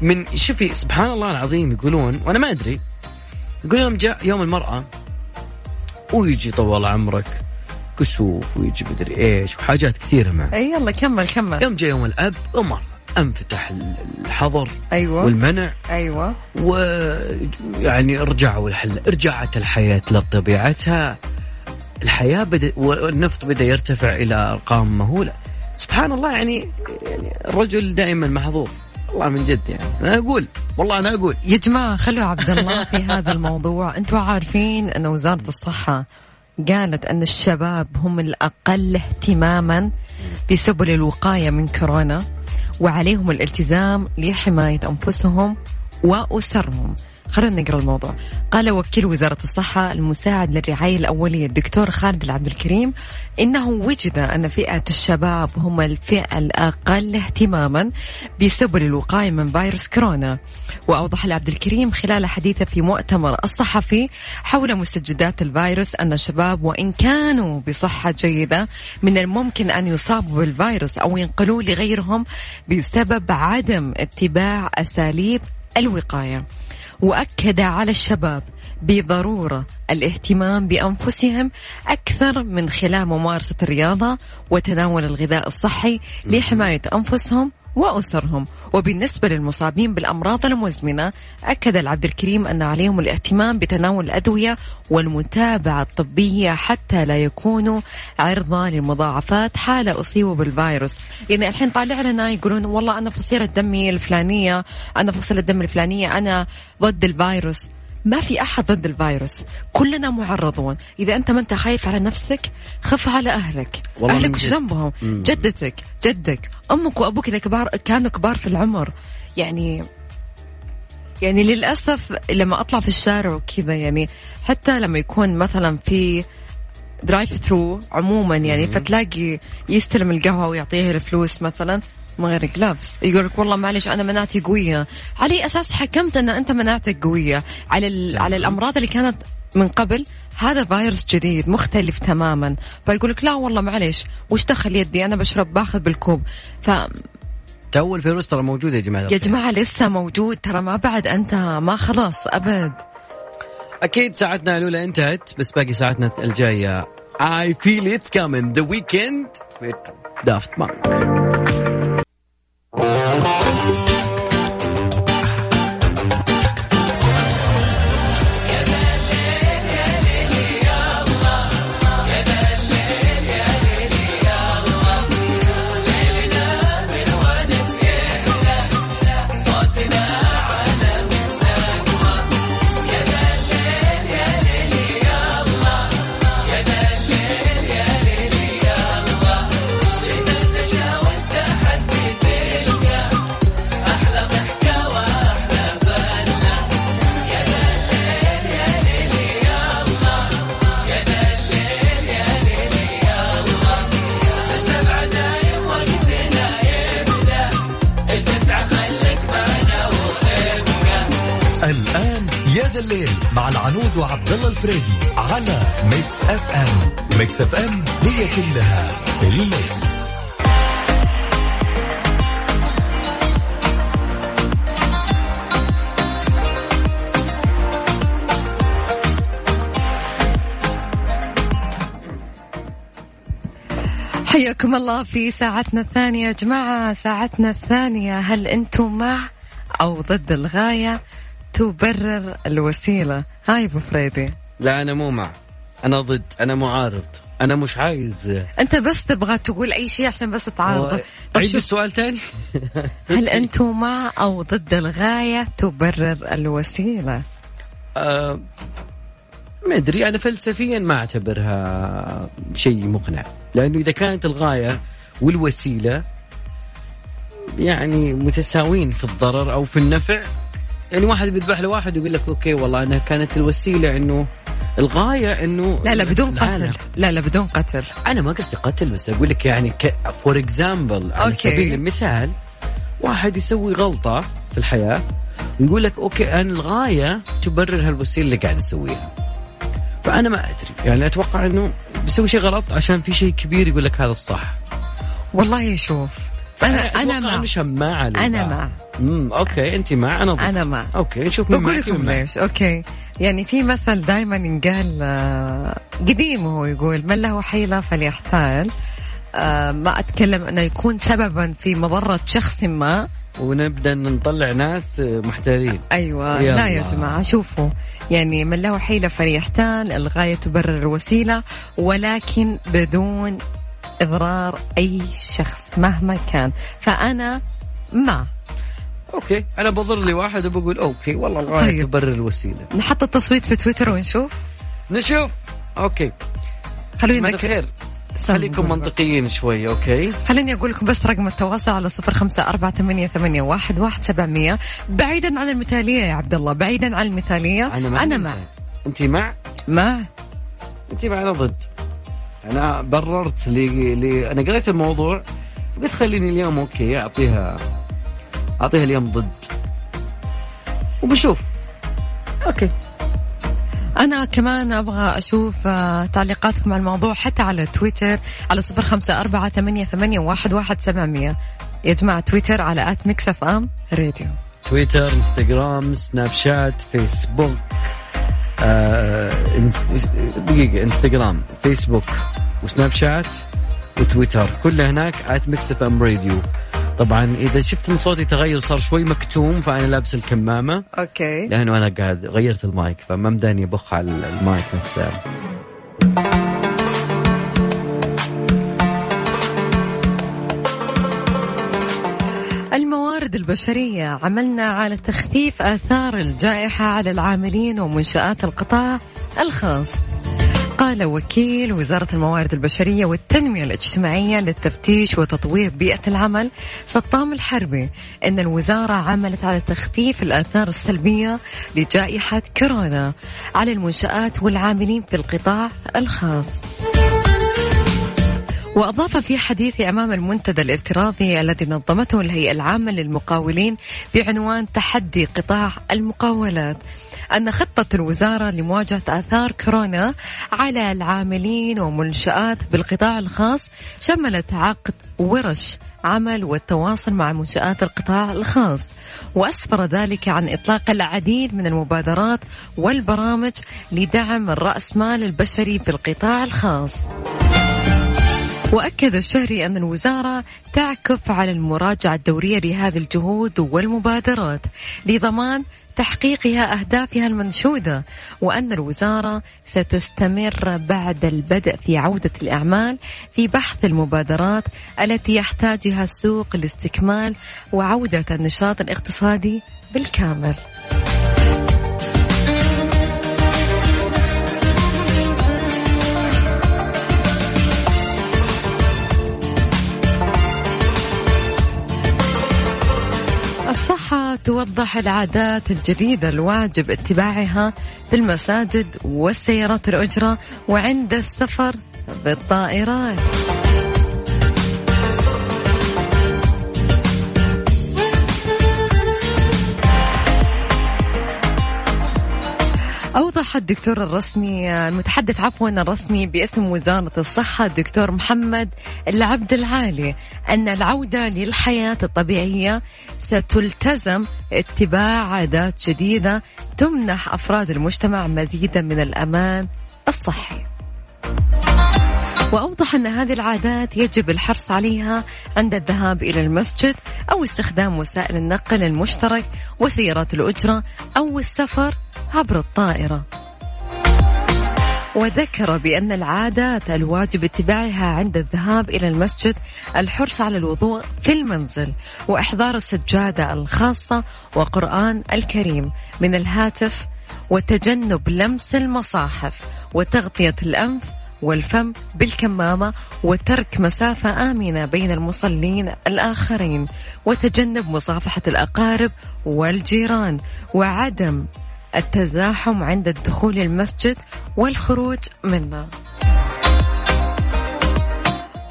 من شوفي سبحان الله العظيم يقولون وأنا ما أدري، يقولون جاء يوم المرأة ويجي طول عمرك كسوف ويجي بدري إيش وحاجات كثيرة معه. أي يلا كمل كمل. يوم جاء يوم الأب أمر أنفتح الحظر أيوة. والمنع أيوة. ويعني رجعوا الحل رجعت الحياة لطبيعتها. الحياة بدأ والنفط بدأ يرتفع إلى أرقام مهولة سبحان الله يعني. يعني الرجل دائما محظوظ والله من جد يعني. أنا أقول والله أنا أقول يا جماعة خلوا عبد الله في هذا الموضوع. أنتوا عارفين أن وزارة الصحة قالت أن الشباب هم الأقل اهتماما بسبل الوقاية من كورونا، وعليهم الالتزام لحماية أنفسهم وأسرهم خلونا نقرأ الموضوع. قال وكيل وزارة الصحة المساعد للرعاية الأولية الدكتور خالد عبد الرحمن إنه وجد أن فئة الشباب هم الفئة الأقل اهتماما بسبل الوقاية من فيروس كورونا. وأوضح عبد الرحمن خلال حديثه في مؤتمر الصحفي حول مستجدات الفيروس أن الشباب وإن كانوا بصحة جيدة من الممكن أن يصابوا بالفيروس أو ينقلوا لغيرهم بسبب عدم اتباع أساليب الوقاية. وأكد على الشباب بضرورة الاهتمام بأنفسهم أكثر من خلال ممارسة الرياضة وتناول الغذاء الصحي لحماية أنفسهم وأسرهم. وبالنسبة للمصابين بالأمراض المزمنة أكد العبد الرحمن أن عليهم الاهتمام بتناول الأدوية والمتابعة الطبية حتى لا يكونوا عرضة للمضاعفات حالة أصيبوا بالفيروس. يعني الحين طالع لنا يقولون والله أنا فصيلة دمي الفلانية أنا فصيلة دمي الفلانية أنا ضد الفيروس. ما في أحد ضد الفيروس، كلنا معرضون. إذا أنت ما أنت خايف على نفسك خف على أهلك. أهلك وش ذنبهم؟ جدتك جدك أمك وأبوك إذا كبار كانوا كبار في العمر. يعني يعني للأسف لما أطلع في الشارع وكذا، يعني حتى لما يكون مثلا في درايف ثرو عموما يعني مم. فتلاقي يستلم القهوة ويعطيها الفلوس مثلا من غير غلافز، يقولك والله معلش أنا مناعتي قوية. على أساس حكمت أن أنت مناعتك قوية على على الأمراض اللي كانت من قبل؟ هذا فيروس جديد مختلف تماما. فيقولك لا والله معلش وش دخل يدي، أنا بشرب باخذ بالكوب. ف تو الفيروس ترى موجود يا جماعة، يا جماعة لسه موجود ترى، ما بعد أنت ما خلاص أبد. أكيد ساعتنا الأولى انتهت، بس باقي ساعتنا الجاية I feel it coming the weekend with Daft Punk. مع العنود وعبد الله الفريدي على ميكس أف أم. ميكس أف أم هي كلها في الميكس. حياكم الله في ساعتنا الثانية يا جماعة. ساعتنا الثانية، هل أنتم مع أو ضد الغاية تبرر الوسيلة؟ هاي أبو فريدي. لا أنا مو مع، أنا ضد، أنا معارض، أنا مش عايز. أنت بس تبغى تقول أي شيء عشان بس تعارض. عيد السؤال تاني. هل أنتم مع أو ضد الغاية تبرر الوسيلة؟ أه ما أدري، أنا فلسفيا ما أعتبرها شيء مقنع، لأنه إذا كانت الغاية والوسيلة يعني متساوين في الضرر أو في النفع، يعني واحد بيذبح لواحد ويقول لك اوكي والله انا كانت الوسيله انه الغايه انه لا لا بدون قتل، لا لا بدون قتل. انا ما قصدي قتل، بس اقول لك يعني فور اكزامبل على سبيل المثال واحد يسوي غلطه في الحياه ويقول لك اوكي انا الغايه تبرر هالوسيله اللي قاعد اسويها. فانا ما ادري، يعني اتوقع انه بيسوي شيء غلط عشان في شيء كبير يقول لك هذا الصح. والله يشوف انا انا مع مش مع انا مع امم اوكي انت مع انا ضد. انا مع اوكي شوف بقول لكم ليش. اوكي يعني في مثل دائما ينقال قديم وهو يقول من له حيله فليحتال. آه ما اتكلم انه يكون سببا في مضره شخص ما ونبدا نطلع ناس محتالين. ايوه يلا. لا يا جماعه شوفوا، يعني من له حيله فليحتال، الغايه تبرر الوسيله ولكن بدون إضرار أي شخص مهما كان. فأنا ما أوكي أنا بضر لي واحد وبقول أوكي والله الغاية طيب. تبرر الوسيلة. نحط التصويت في تويتر ونشوف نشوف أوكي خلونا نذكر. خليكم منطقيين شوي. أوكي خليني أقول لكم بس رقم التواصل على صفر خمسة أربعة ثمانية ثمانية واحد واحد سبعمية. بعيدا عن المثالية يا عبد الله، بعيدا عن المثالية. أنا مع, أنا مع. أنت مع؟ مع أنت مع أنا ضد. أنا بررت لي, لي... أنا قريت الموضوع قلت خليني اليوم أوكي أعطيها أعطيها اليوم ضد وبشوف. أوكي أنا كمان أبغى أشوف تعليقاتكم على الموضوع حتى على تويتر على صفر خمسة أربعة ثمانية ثمانية واحد واحد سبعمية. يا جماعة تويتر على آت ميكس أف أم راديو، تويتر، إنستغرام، سناب شات، فيسبوك. آه، دقيقة إنستغرام، فيسبوك وسناب شات وتويتر كله هناك آت ميكس أف أم راديو. طبعا إذا شفت من صوتي تغير صار شوي مكتوم فأنا لابس الكمامة أوكي، لأنه أنا قاعد غيرت المايك فما مداني أبخ على المايك نفسه. الموارد البشرية، عملنا على تخفيف آثار الجائحة على العاملين ومنشآت القطاع الخاص. قال وكيل وزارة الموارد البشرية والتنمية الاجتماعية للتفتيش وتطوير بيئة العمل سطام الحربي إن الوزارة عملت على تخفيف الآثار السلبية لجائحة كورونا على المنشآت والعاملين في القطاع الخاص. وأضاف في حديثه أمام المنتدى الافتراضي الذي نظمته الهيئة العامة للمقاولين بعنوان تحدي قطاع المقاولات أن خطة الوزارة لمواجهة آثار كورونا على العاملين ومنشآت بالقطاع الخاص شملت عقد ورش عمل والتواصل مع منشآت القطاع الخاص، وأسفر ذلك عن إطلاق العديد من المبادرات والبرامج لدعم الرأسمال البشري في القطاع الخاص. وأكد الشهري أن الوزارة تعكف على المراجعة الدورية لهذه الجهود والمبادرات لضمان تحقيقها أهدافها المنشودة، وأن الوزارة ستستمر بعد البدء في عودة الأعمال في بحث المبادرات التي يحتاجها السوق لاستكمال وعودة النشاط الاقتصادي بالكامل. توضح العادات الجديدة الواجب اتباعها في المساجد والسيارات الأجرة وعند السفر بالطائرات. أوضح الدكتور الرسمي المتحدث عفوا الرسمي باسم وزارة الصحة الدكتور محمد العبد العالي أن العودة للحياة الطبيعية ستلتزم اتباع عادات جديدة تمنح أفراد المجتمع مزيدا من الأمان الصحي. وأوضح أن هذه العادات يجب الحرص عليها عند الذهاب إلى المسجد أو استخدام وسائل النقل المشترك وسيارات الأجرة أو السفر عبر الطائرة. وذكر بأن العادات الواجب اتباعها عند الذهاب إلى المسجد الحرص على الوضوء في المنزل وإحضار السجادة الخاصة وقرآن الكريم من الهاتف وتجنب لمس المصاحف وتغطية الأنف والفم بالكمامة وترك مسافة آمنة بين المصلين الآخرين وتجنب مصافحة الأقارب والجيران وعدم التزاحم عند الدخول المسجد والخروج منه.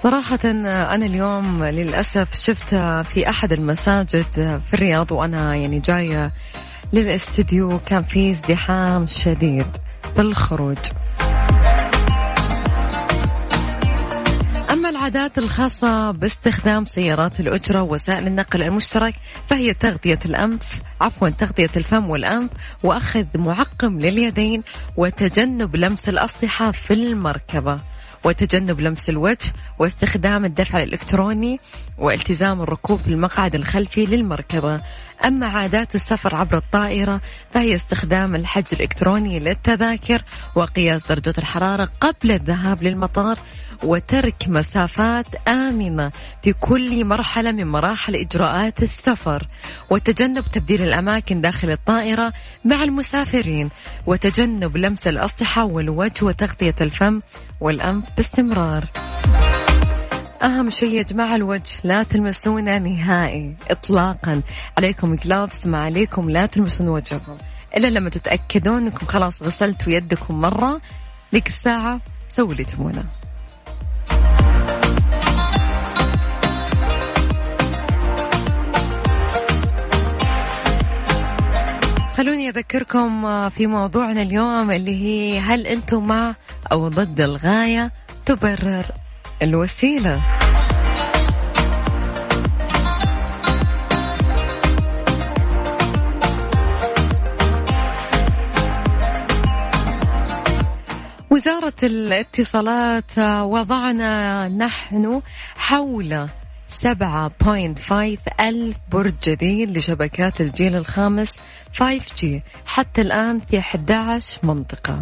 صراحة أنا اليوم للأسف شفت في أحد المساجد في الرياض وأنا يعني جاية للاستديو كان فيه ازدحام شديد بالخروج. أما العادات الخاصة باستخدام سيارات الأجرة ووسائل النقل المشترك فهي تغطية الأنف عفوا تغطية الفم والأنف وأخذ معقم لليدين وتجنب لمس الأسطحة في المركبة وتجنب لمس الوجه واستخدام الدفع الإلكتروني والتزام الركوب في المقعد الخلفي للمركبة. أما عادات السفر عبر الطائرة فهي استخدام الحجز الإلكتروني للتذاكر وقياس درجة الحرارة قبل الذهاب للمطار وترك مسافات آمنة في كل مرحلة من مراحل إجراءات السفر وتجنب تبديل الأماكن داخل الطائرة مع المسافرين وتجنب لمس الأسطحة والوجه وتغطية الفم والأنف باستمرار. أهم شيء يا جماعة الوجه، لا تلمسونه نهائي إطلاقا. عليكم جلابس، ما عليكم، لا تلمسون وجهكم إلا لما تتأكدون أنكم خلاص غسلتوا يدكم مرة. لك الساعة سووا اللي تبونه. خلوني أذكركم في موضوعنا اليوم اللي هي هل أنتم مع أو ضد الغاية تبرر الوسيلة؟ وزارة الاتصالات وضعنا نحن حول سبعة فاصلة خمسة ألف برج جديد لشبكات الجيل الخامس فايف جي حتى الآن في إحدى عشرة منطقة.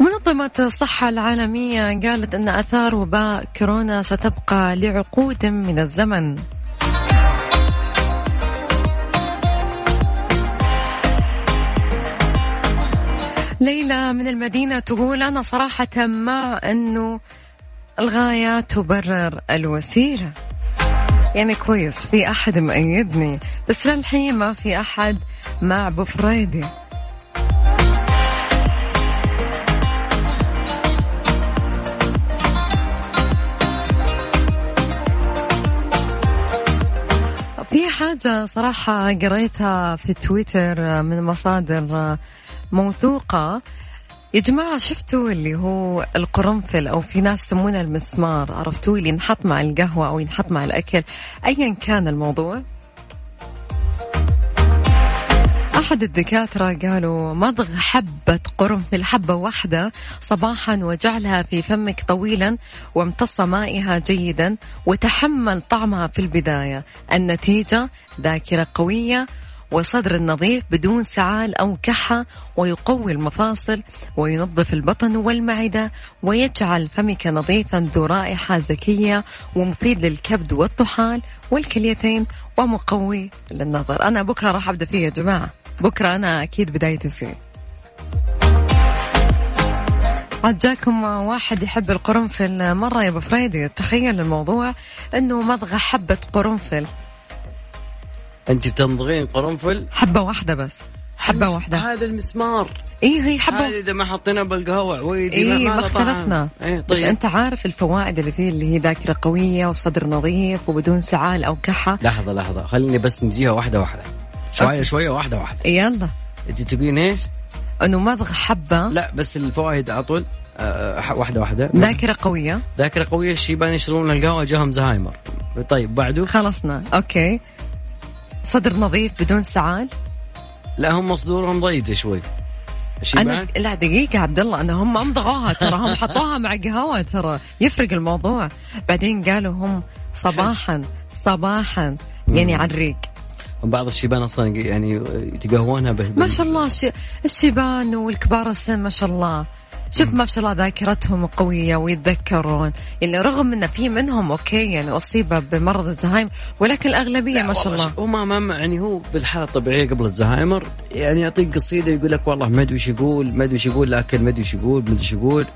منظمة الصحة العالمية قالت أن آثار وباء كورونا ستبقى لعقود من الزمن. ليلى من المدينة تقول أنا صراحة مع أنه الغاية تبرر الوسيلة، يعني كويس في أحد مؤيدني، بس للحين ما في أحد مع بفريدي. في حاجة صراحة قريتها في تويتر من مصادر موثوقة يا جماعة، شفتوا اللي هو القرنفل أو في ناس يسمونه المسمار، عرفتوه اللي ينحط مع القهوة أو ينحط مع الأكل أيا كان الموضوع. أحد الدكاترة قالوا مضغ حبة قرنفل، حبة واحدة صباحا، وجعلها في فمك طويلا وامتص مائها جيدا وتحمل طعمها في البداية. النتيجة ذاكرة قوية وصدر نظيف بدون سعال أو كحة، ويقوي المفاصل وينظف البطن والمعدة ويجعل فمك نظيفا ذو رائحة ذكية ومفيد للكبد والطحال والكليتين ومقوي للنظر. أنا بكرة راح أبدأ فيه يا جماعة، بكرة أنا أكيد بدايتي فيه. عاد جاكم واحد يحب القرنفل مرة يا أبو فريدي، تخيل الموضوع أنه مضغة حبة قرنفل. أنت بتمضغين قرنفل حبة واحدة بس، حبة واحدة، هذا المسمار. إيه هي حبة هذه، إذا ما حطينا بالقهوة ويدي إيه ما اختلفنا. إيه طيب. بس أنت عارف الفوائد اللي فيه، اللي هي ذاكرة قوية وصدر نظيف وبدون سعال أو كحة. لحظة لحظة خليني بس نجيها واحدة واحدة، شوية شوية واحدة واحدة. يلا أنت تبين إيش؟ إنه مضغ حبة، لا بس الفوائد عطول واحدة واحدة. ذاكرة قوية، ذاكرة قوية، الشيبان يشربون القهوة جاهم زهايمر. طيب بعده خلصنا. أوكي، صدر نظيف بدون سعال، لا هم صدورهم ضيق شوي. أنا لا دقيقة عبد الله، أنا هم أمضغوها ترى، هم حطوها مع قهوة ترى، يفرق الموضوع. بعدين قالوا هم صباحا صباحا يعني على الريق. بعض الشيبان أصلا يعني يتقهونها بال ما شاء الله، الشيبان والكبار السن ما شاء الله، شوف ما شاء الله ذاكرتهم قوية ويتذكرون، يعني رغم أن في منهم أوكي يعني أصيبة بمرض الزهايمر، ولكن الأغلبية ما شاء الله وما يعني هو بالحالة الطبيعية قبل الزهايمر يعني يعطيك قصيدة يقول لك والله ما أدري إيش يقول، ما أدري إيش يقول، لكن ما أدري إيش يقول، ما أدري إيش يقول،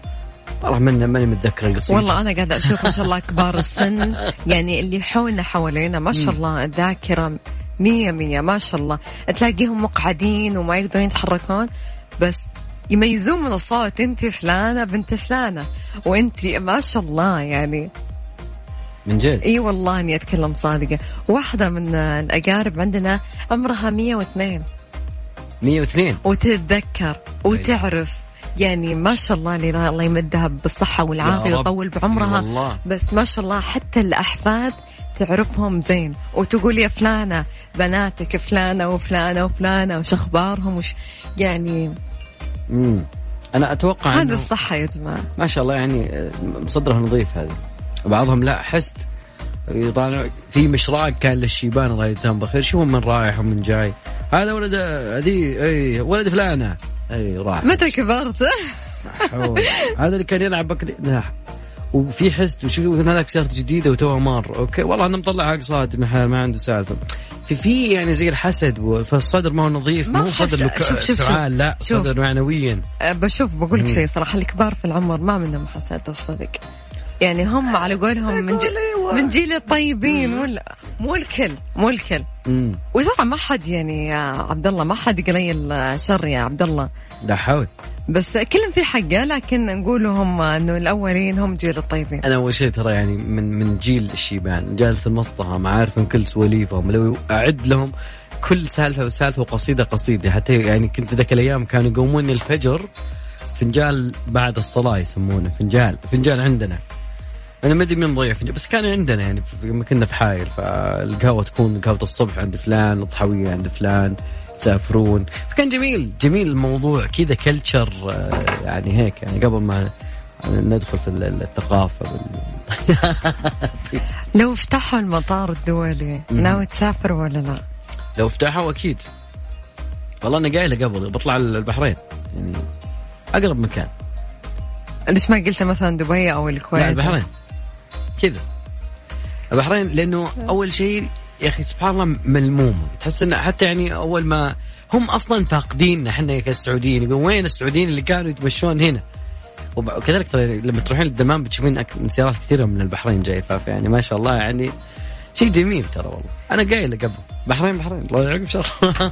والله ماني ماني متذكر القصيدة. والله أنا قاعدة أشوف ما شاء الله كبار السن يعني اللي حولنا حوالينا ما شاء الله الذاكرة مية مية ما شاء الله، تلاقيهم مقعدين وما يقدرون يتحركون بس يميزون من الصوت انت فلانة بنت فلانة وانت ما شاء الله يعني من جد. اي والله اني اتكلم صادقة. واحدة من الاقارب عندنا عمرها مية واثنين، مية واثنين وتتذكر وتعرف يعني ما شاء الله، لله الله يمدها بالصحة والعافية ويطول بعمرها، بس ما شاء الله حتى الاحفاد تعرفهم زين وتقول يا فلانة بناتك فلانة وفلانة وفلانة وش اخبارهم وش يعني. امم انا اتوقع هذا الصحه يا جماعه ما شاء الله، يعني مصدرها نظيف هذه. بعضهم لا حست يطالع في مشراق كان للشيبان الله يتم بخير، شو من رايح ومن جاي، هذا ولد هذه اي ولد فلانه اي راح متى كبرت هذا اللي كان يلعب بكري وفي حس وشوفوا هناك سيارة جديدة وتوها مار أوكي والله أنا مطلع أقساط ما ما عنده سالفة في في يعني زي الحسد فالصدر ما هو نظيف ما هو صدر لك شوف شوف سعال لا شوف. صدر معنويا بشوف بقول لك شيء صراحة الكبار في العمر ما منهم حسد الصدق يعني هم على قولهم من, جي... من جيل الطيبين ولا مو الكل مو الكل وزرع ما حد يعني يا عبد الله ما حد قليل شر يا عبد الله لا حول بس كلهم في حقه لكن نقولهم انه الاولين هم جيل الطيبين انا اول شيء ترى يعني من من جيل الشيبان جالس المسطحه ما عارفهم كل سواليفهم لو اعد لهم كل سالفه وسالفه وقصيده قصيده حتى يعني كنت ذاك الايام كانوا يقومون الفجر فنجال بعد الصلاه يسمونه فنجال فنجال عندنا أنا ما أدري مين مضيع فنجان بس كان عندنا يعني ما كنا في حائل فالقهوة تكون قهوة الصبح عند فلان الضحوية عند فلان تسافرون فكان جميل جميل الموضوع كذا كلتشر يعني هيك يعني قبل ما ندخل في الثقافة لو افتحوا المطار الدولي ناوي تسافر ولا لا؟ لو افتحوا أكيد والله أنا قايلة قبل بطلع البحرين يعني أقرب مكان ليش ما قلت مثلا دبي أو الكويت؟ لا البحرين كذا البحرين لأنه أول شيء يا أخي سبحان الله ملمومة تحس إن حتى يعني أول ما هم أصلا فاقدين إحنا كالسعوديين يقولون وين السعوديين اللي كانوا يتمشون هنا وكذلك ترى لما تروحين للدمام بتشوفين سيارات كثيرة من البحرين جاي فاف يعني ما شاء الله يعني شيء جميل ترى والله أنا قايل قبل بحرين بحرين الله يعقب شر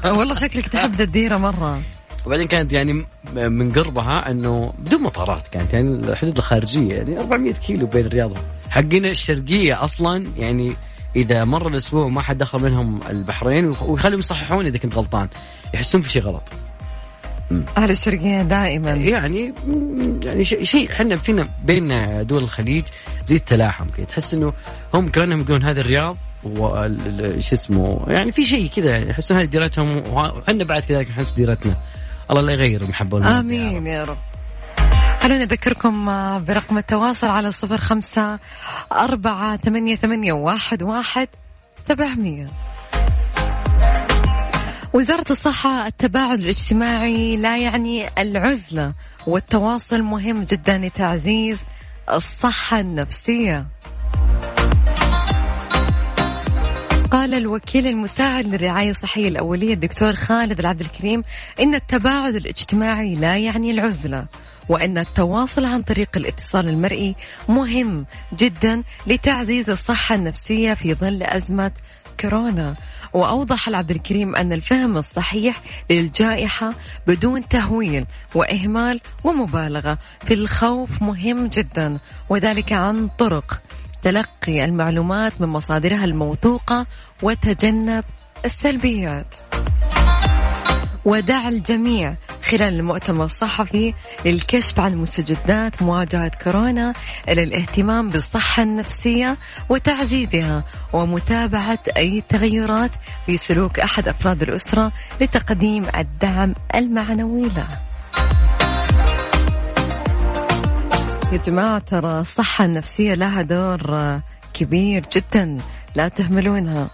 والله شكلك تحب الديرة مرة وبعدين كانت يعني من قربها أنه بدون مطارات كانت يعني الحدود الخارجية يعني أربعمية كيلو بين الرياض حقنا الشرقية أصلا يعني إذا مر الأسبوع ما حد دخل منهم البحرين ويخليهم يصححون إذا كنت غلطان يحسون في شيء غلط أهل الشرقية دائما يعني يعني شيء شيء إحنا فينا بين دول الخليج زي التلاحم كده تحس إنه هم كانهم يقولون هذا الرياض وش اسمه يعني في شيء كده يحسون هذه ديرتهم وإحنا بعد كذلك نحس ديرتنا الله لا يغير المحبة والمحبة آمين يا رب خلونا نذكركم برقم التواصل على صفر خمسة أربعة ثمانية ثمانية واحد واحد سبعمية. وزارة الصحة التباعد الاجتماعي لا يعني العزلة والتواصل مهم جدا لتعزيز الصحة النفسية. قال الوكيل المساعد للرعاية الصحية الأولية الدكتور خالد عبد الرحمن إن التباعد الاجتماعي لا يعني العزلة وإن التواصل عن طريق الاتصال المرئي مهم جدا لتعزيز الصحة النفسية في ظل أزمة كورونا. وأوضح عبد الرحمن أن الفهم الصحيح للجائحة بدون تهويل وإهمال ومبالغة في الخوف مهم جدا وذلك عن طرق تلقي المعلومات من مصادرها الموثوقة وتجنب السلبيات. ودعا الجميع خلال المؤتمر الصحفي للكشف عن مستجدات مواجهة كورونا إلى الاهتمام بالصحة النفسية وتعزيزها ومتابعة أي تغيرات في سلوك أحد أفراد الأسرة لتقديم الدعم المعنوي له. يا جماعة ترى الصحة النفسية لها دور كبير جدا لا تهملونها.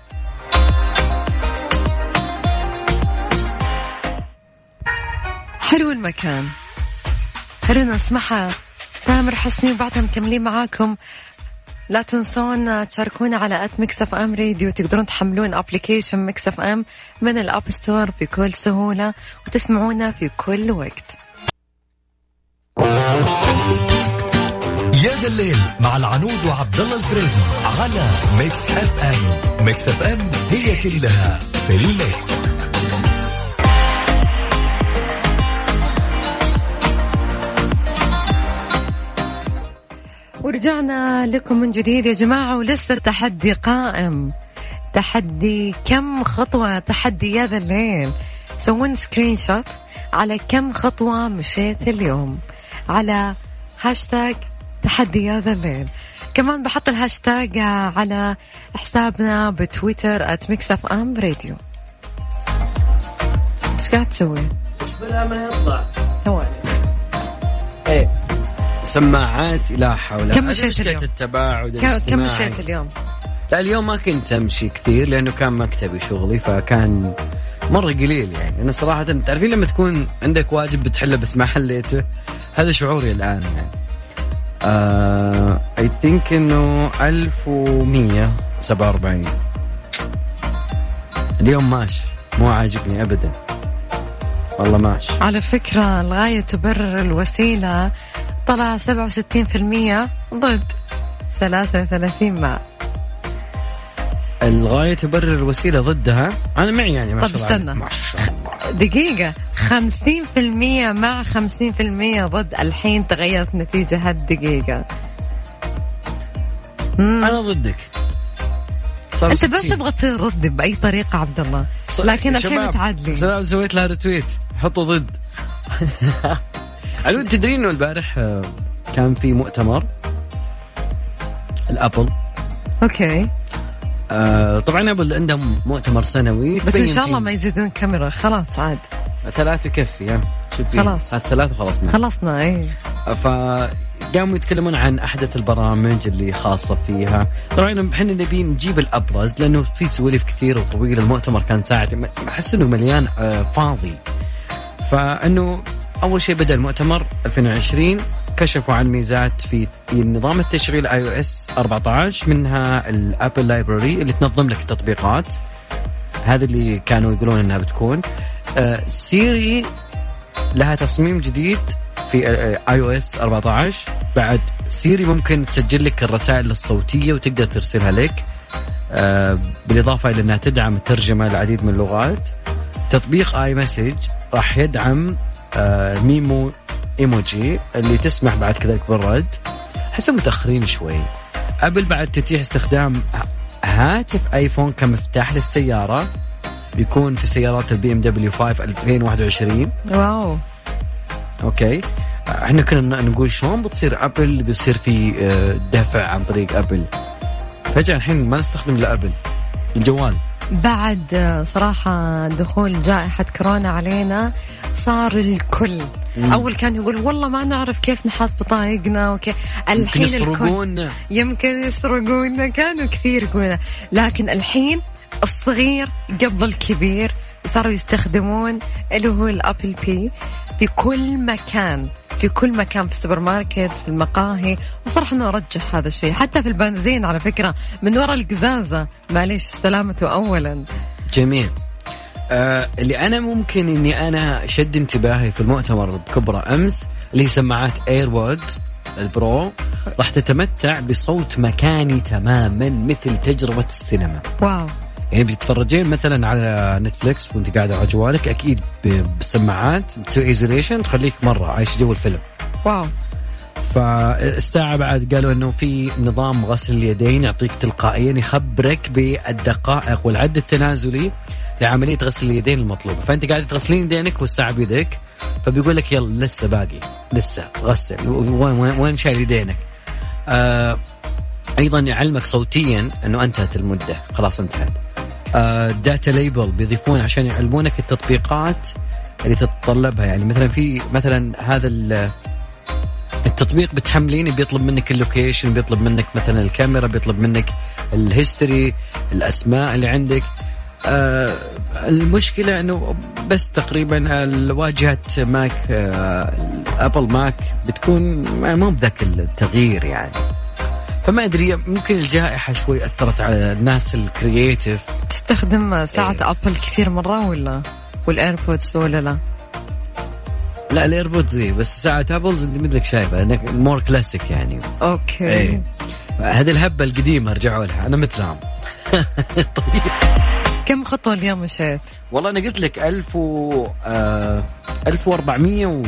حلو المكان خلونا نسمعها تامر حسني وبعدها مكملين معاكم. لا تنسون تشاركونا على آت ميكس أف أم راديو تقدرون تحملون أبليكيشن ميكس أف أم من الأب ستور بكل سهولة وتسمعونا في كل وقت. يا ذا الليل مع العنود وعبد الله الفريدي على ميكس أف أم. ميكس أف أم هي كلها في الميكس. ورجعنا لكم من جديد يا جماعة ولسه التحدي قائم. تحدي كم خطوة تحدي يا ذا الليل سوون سكرين شوت على كم خطوة مشيت اليوم على هاشتاج تحدي هذا الليل. كمان بحط الهاشتاج على حسابنا بتويتر ات ميكس أف أم راديو. ايش قاعد تسوي؟ ايش بلا ما يطلع ثواني ايه سماعات لا حول. كم مشيت اليوم؟ التباعد كم مشيت اليوم؟ لا اليوم ما كنت امشي كثير لانه كان مكتبي شغلي فكان مرة قليل يعني. أنا صراحة تعرفين لما تكون عندك واجب بتحله بس ما حليته هذا شعوري الآن يعني. آه اي ثينك انه ألف ومية وسبعة وأربعين. اليوم ماشي مو عاجبني ابدا والله ماشي. على فكرة الغاية تبرر الوسيلة طلع سبعة وستين بالمية ضد ثلاثة وثلاثين مع. الغاية تبرر الوسيلة ضدها. أنا معي يعني. طب استنى دقيقة، خمسين في المية مع خمسين في المية ضد. الحين تغيرت نتيجة هالدقيقة. مم. أنا ضدك. أنت بس تبغى ترد بأي طريقة عبد الله، لكن الحين متعادلين. سلام سويت لها رتويت حطوا ضد. علو تدرين إنه البارح كان في مؤتمر الأبل. أوكي. طبعا أبل عندهم مؤتمر سنوي، بس إن شاء الله ما يزيدون كاميرا خلاص عاد ثلاثة كفي يعني. خلاص الثلاثة خلصنا خلصنا إيه. فقاموا يتكلمون عن أحدث البرامج اللي خاصة فيها. طبعا إحنا نبي نجيب الأبرز لأنه في سوالف كثير وطويل. المؤتمر كان ساعة، أحس إنه مليان فاضي. فإنه أول شيء بدأ المؤتمر ألفين وعشرين، كشفوا عن ميزات في نظام التشغيل آي أو إس أربعة عشر، منها الأبل لايبراري اللي تنظم لك التطبيقات، هذا اللي كانوا يقولون أنها بتكون. آه سيري لها تصميم جديد في آي أو إس أربعة عشر. بعد سيري ممكن تسجل لك الرسائل الصوتية وتقدر ترسلها لك، آه بالإضافة إلى أنها تدعم الترجمة للعديد من اللغات. تطبيق آي مسج راح يدعم آه ميمو إيموجي اللي تسمح بعد كذلك بالرد. حسب متأخرين شوي. قبل بعد تتيح استخدام هاتف آيفون كمفتاح للسيارة، بيكون في سيارات البي ام دبليو خمسة ألفين وواحد وعشرين. واو أوكي. احنا كنا نقول شلون بتصير أبل بيصير في دفع عن طريق أبل، فجأة الحين ما نستخدم لأبل الجوال. بعد صراحة دخول جائحة كورونا علينا صار الكل مم. أول كان يقول والله ما نعرف كيف نحط بطايقنا وكيف. الحين يسرقونا، يمكن يسرقونا، كانوا كثير يقولون. لكن الحين الصغير قبل الكبير صاروا يستخدمون اللي هو الأبل بي في كل مكان، في كل مكان، في السوبر ماركت، في المقاهي. وصراحة أنا أرجح هذا الشيء. حتى في البنزين على فكرة، من وراء القزازة معليش سلامة أولا. جميل. آه اللي أنا ممكن أني أنا شد انتباهي في المؤتمر بكبرى أمس اللي سماعات ايربود البرو راح تتمتع بصوت مكاني تماما مثل تجربة السينما. واو. يعني بتتفرجين مثلا على نتفليكس وانت قاعدة على جوالك، أكيد بالسماعات بتسوي ايزوليشن تخليك مرة عايش جو الفيلم. واو. فالساعة بعد قالوا أنه في نظام غسل اليدين يعطيك تلقائيا يخبرك بالدقائق والعد التنازلي لعملية غسل اليدين المطلوبة. فأنت قاعد تغسلين يدينك والساعة بيدك، فبيقول لك يلا لسه باقي، لسه غسل، وين وين شايل يدينك. آه أيضا يعلمك صوتيا أنه انتهت المدة، خلاص انتهت. داتا uh, ليبل بيضيفون عشان يعلمونك التطبيقات اللي تتطلبها. يعني مثلا في مثلا هذا التطبيق بتحملينه بيطلب منك اللوكيشن، بيطلب منك مثلا الكاميرا، بيطلب منك الهيستوري، الأسماء اللي عندك. uh, المشكلة أنه بس تقريبا الواجهة ماك uh, أبل ماك بتكون مو بذاك التغيير يعني. فما أدري ممكن الجائحة شوي أثرت على الناس الكرياتيف. تستخدم ساعة إيه. أبل كثير مرة ولا والإيربودز ولا لا؟ لا الإيربودز زي بس ساعة أبلز أنت مثلك شايفة مور كلاسيك يعني. أوكي إيه. هذه الهبة القديمة رجعوا لها، أنا مثلهم. طيب كم خطوة اليوم مشيت؟ والله أنا قلت لك ألف و آه... ألف وأربعمية و...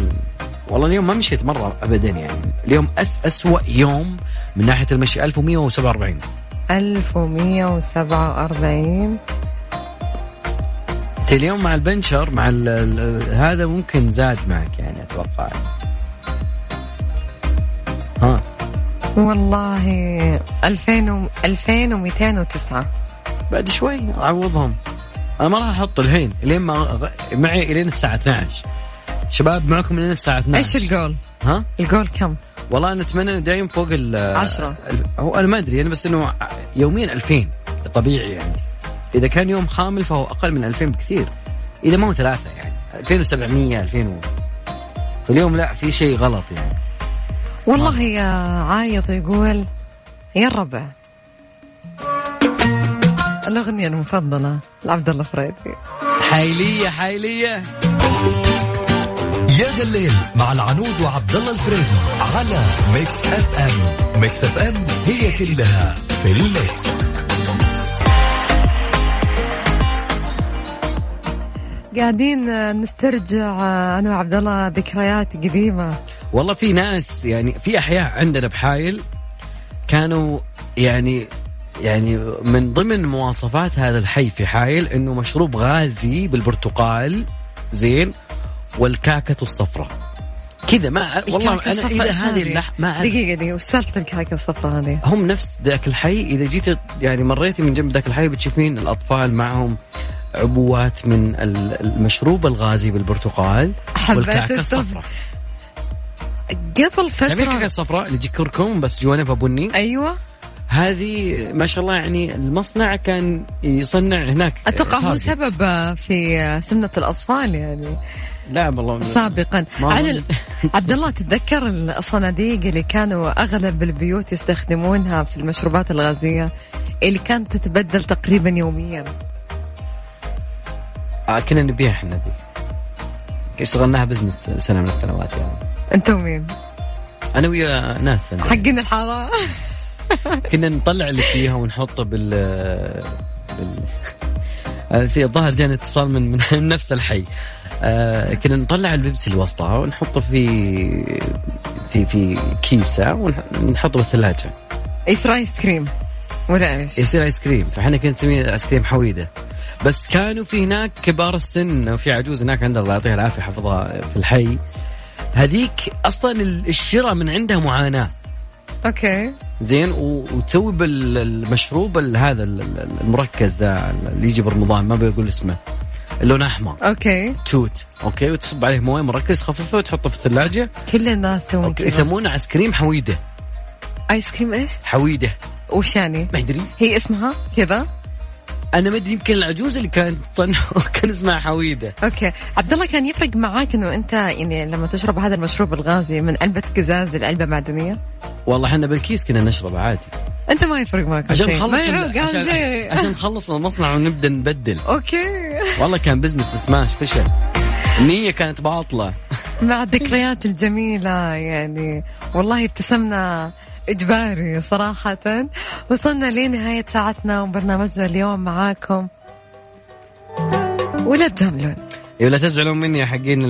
والله اليوم ما مشيت مرة أبدا يعني. اليوم أس... أسوأ يوم من ناحية المشي. ألف ومية وسبعة وأربعين. ألف ومية وسبعة وأربعين. اليوم مع البنشر مع ال ال هذا ممكن زاد معك يعني أتوقع. ها والله ألفين ومئتين وتسعة. بعد شوي أعوضهم. أنا ما راح أحط الحين لين ما معي إلين الساعة اثنا عشر. شباب معكم لين الساعة اثنا عشر. إيش الجول؟ ها الجول كم؟ والله أنا أتمنى أنه دايم فوق العشرة. هو أنا ما أدري يعني، بس أنه يومين ألفين طبيعي عندي. إذا كان يوم خامل فهو أقل من ألفين بكثير، إذا ما هو ثلاثة يعني ألفين وسبعمية ألفين. فاليوم لا في شيء غلط يعني والله. يا عايض يقول يا الربع. الأغنية المفضلة لعبد الله فريدي، حيلية حيلية يا ذا الليل مع العنود وعبد الله الفريدي على ميكس أف أم. ميكس أف أم هي كلها في الميكس. قاعدين نسترجع أنا وعبد الله ذكريات قديمة. والله في ناس يعني في أحياء عندنا بحايل كانوا يعني يعني من ضمن مواصفات هذا الحي في حايل إنه مشروب غازي بالبرتقال زين والكعكة الصفراء كذا. ما والله أنا إذا هذه اللح ما أعرف دقيقة دقيقة وش سالفة الكعكة الصفراء هذه؟ هم نفس ذاك الحي، إذا جيت يعني مريتي من جنب ذاك الحي بتشوفين الأطفال معهم عبوات من المشروب الغازي بالبرتقال والكعكة الصفراء. قبل فترة يعني الكعكة الصفراء اللي تجي كركم بس جوانبها بني. أيوة هذه ما شاء الله يعني المصنع كان يصنع هناك. أتوقع هو سبب في سمنة الأطفال يعني. لا والله سابقا على عبد الله تتذكر الصناديق اللي كانوا أغلب البيوت يستخدمونها في المشروبات الغازية اللي كانت تتبدل تقريبا يوميا. آه كنا نبيع احنا ذي، اشتغلناها بزنس سنة من السنوات يعني. أنتم مين؟ أنا ويا ناس حقين الحارة. كنا نطلع اللي فيها ونحطه بال بال في الظاهر جاني اتصال من من نفس الحي. آه كنا نطلع البيبسي الوسطى ونحطه في في في كيسة ونحطه بالثلاجة. يصير آيس كريم ولا إيش؟ يصير آيس كريم، فحنا كنا نسميه آيس كريم حويدة. بس كانوا في هناك كبار السن وفي عجوز هناك عندها الله يعطيها العافية حفظها في الحي هذيك، أصلا الشراء من عندها معاناة. أوكي زين، وتسوي بالمشروب هذا المركز ده اللي يجي برمضان ما بيقول اسمه، اللون أحمر. أوكي توت. أوكي وتصب عليه مويه مركز خفيفة وتحطه في الثلاجة. كل الناس يسمونه آيس كريم حويدة. آيس كريم إيش؟ حويدة. وشاني ما أدري هي اسمها كذا، أنا ما أدري، يمكن العجوز اللي كانت تصنعه كان اسمها حويدة. أوكي عبد الله كان يفرق معاك إنه أنت يعني لما تشرب هذا المشروب الغازي من علبة قزاز لعلبة معدنية؟ والله إحنا بالكيس كنا نشرب عادي. أنت ما يفرق معاك عشان نخلص ال... عشان... عشان نخلص المصنع ونبدأ نبدل. أوكي والله كان بزنس بس ماش فشل، النية كانت باطلة. مع الذكريات الجميلة يعني والله ابتسمنا إجباري صراحة. وصلنا لنهاية ساعتنا وبرنامجنا اليوم معاكم، ولا تجملون ولا تزعلون مني حقين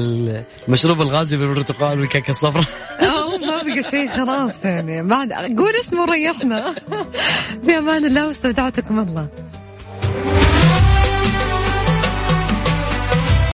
المشروب الغازي بالبرتقال والكاكا الصفراء. ما بقى شيء خلاص يعني، بعد قول اسمه ريحنا. في أمان الله واستودعتكم الله.